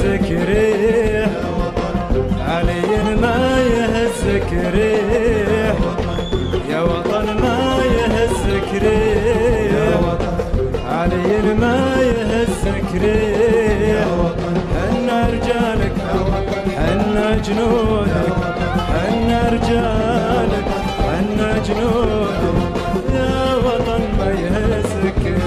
يهزك ريح، علي ما يهزك ريح، يا وطن ما يهزك ريح، علي ما يهزك ريح. حنا رجالك، حنا جنودك، حنا رجالك، حنا جنودك، يا وطن ما يهزك ريح.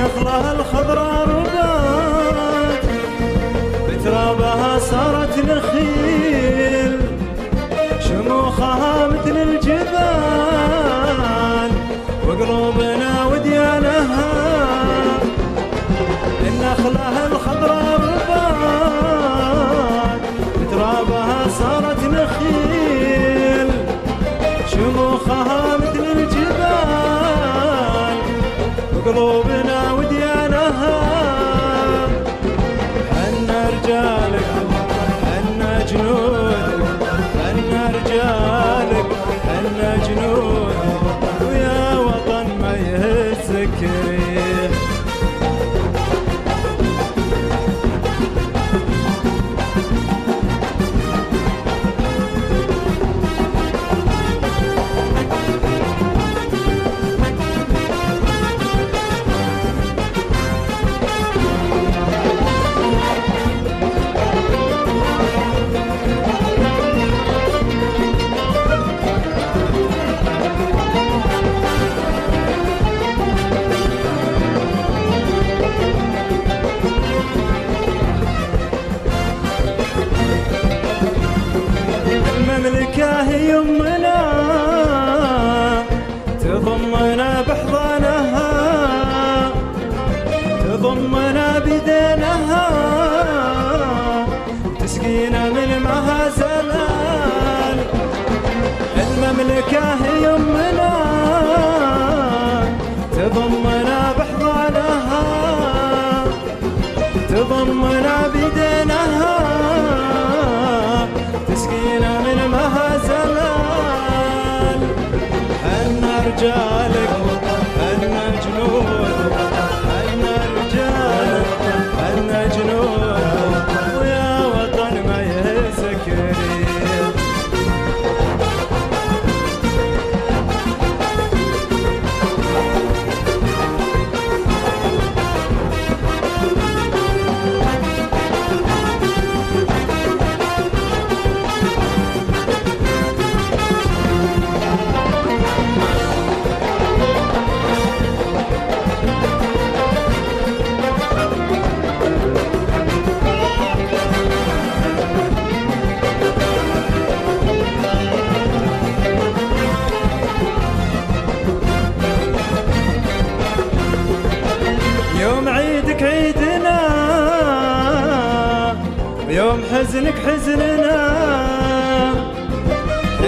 نخلها الخضراء ربات، بترابها صارت نخيل، شموخها مثل الجبال، وقلوبنا وديانها. نخلها الخضراء ربات، بترابها صارت نخيل، شموخها مثل الجبال، وقلوبنا المملكة هي أمنا، تضمنا بحضانها، تضمنا بدينها، تسقينا من معها زلال. المملكة هي أمنا، تضمنا بحضانها، تضمنا بدينها، تسقينا من مها زلال. حنا رجالك، حنا جنودك، حنا رجالك، حنا جنودك، ويا وطن ما يهزك ريح. يوم حزنك حزننا،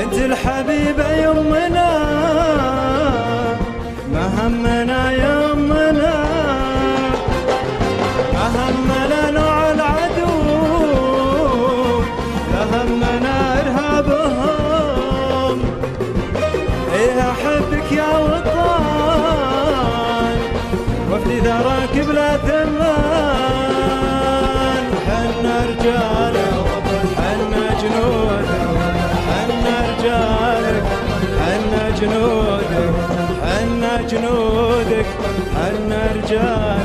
انت الحبيبة يمنا، ما همنا يا امنا، ما همنا نوع العدو، لا همنا ارهابهم. ايه احبك يا وطن، وفي ذراك بلا ثمن. حنا رجالك، حنا جنودك، حنا رجالك، حنا جنودك، حنا جنودك، حنا رجالك.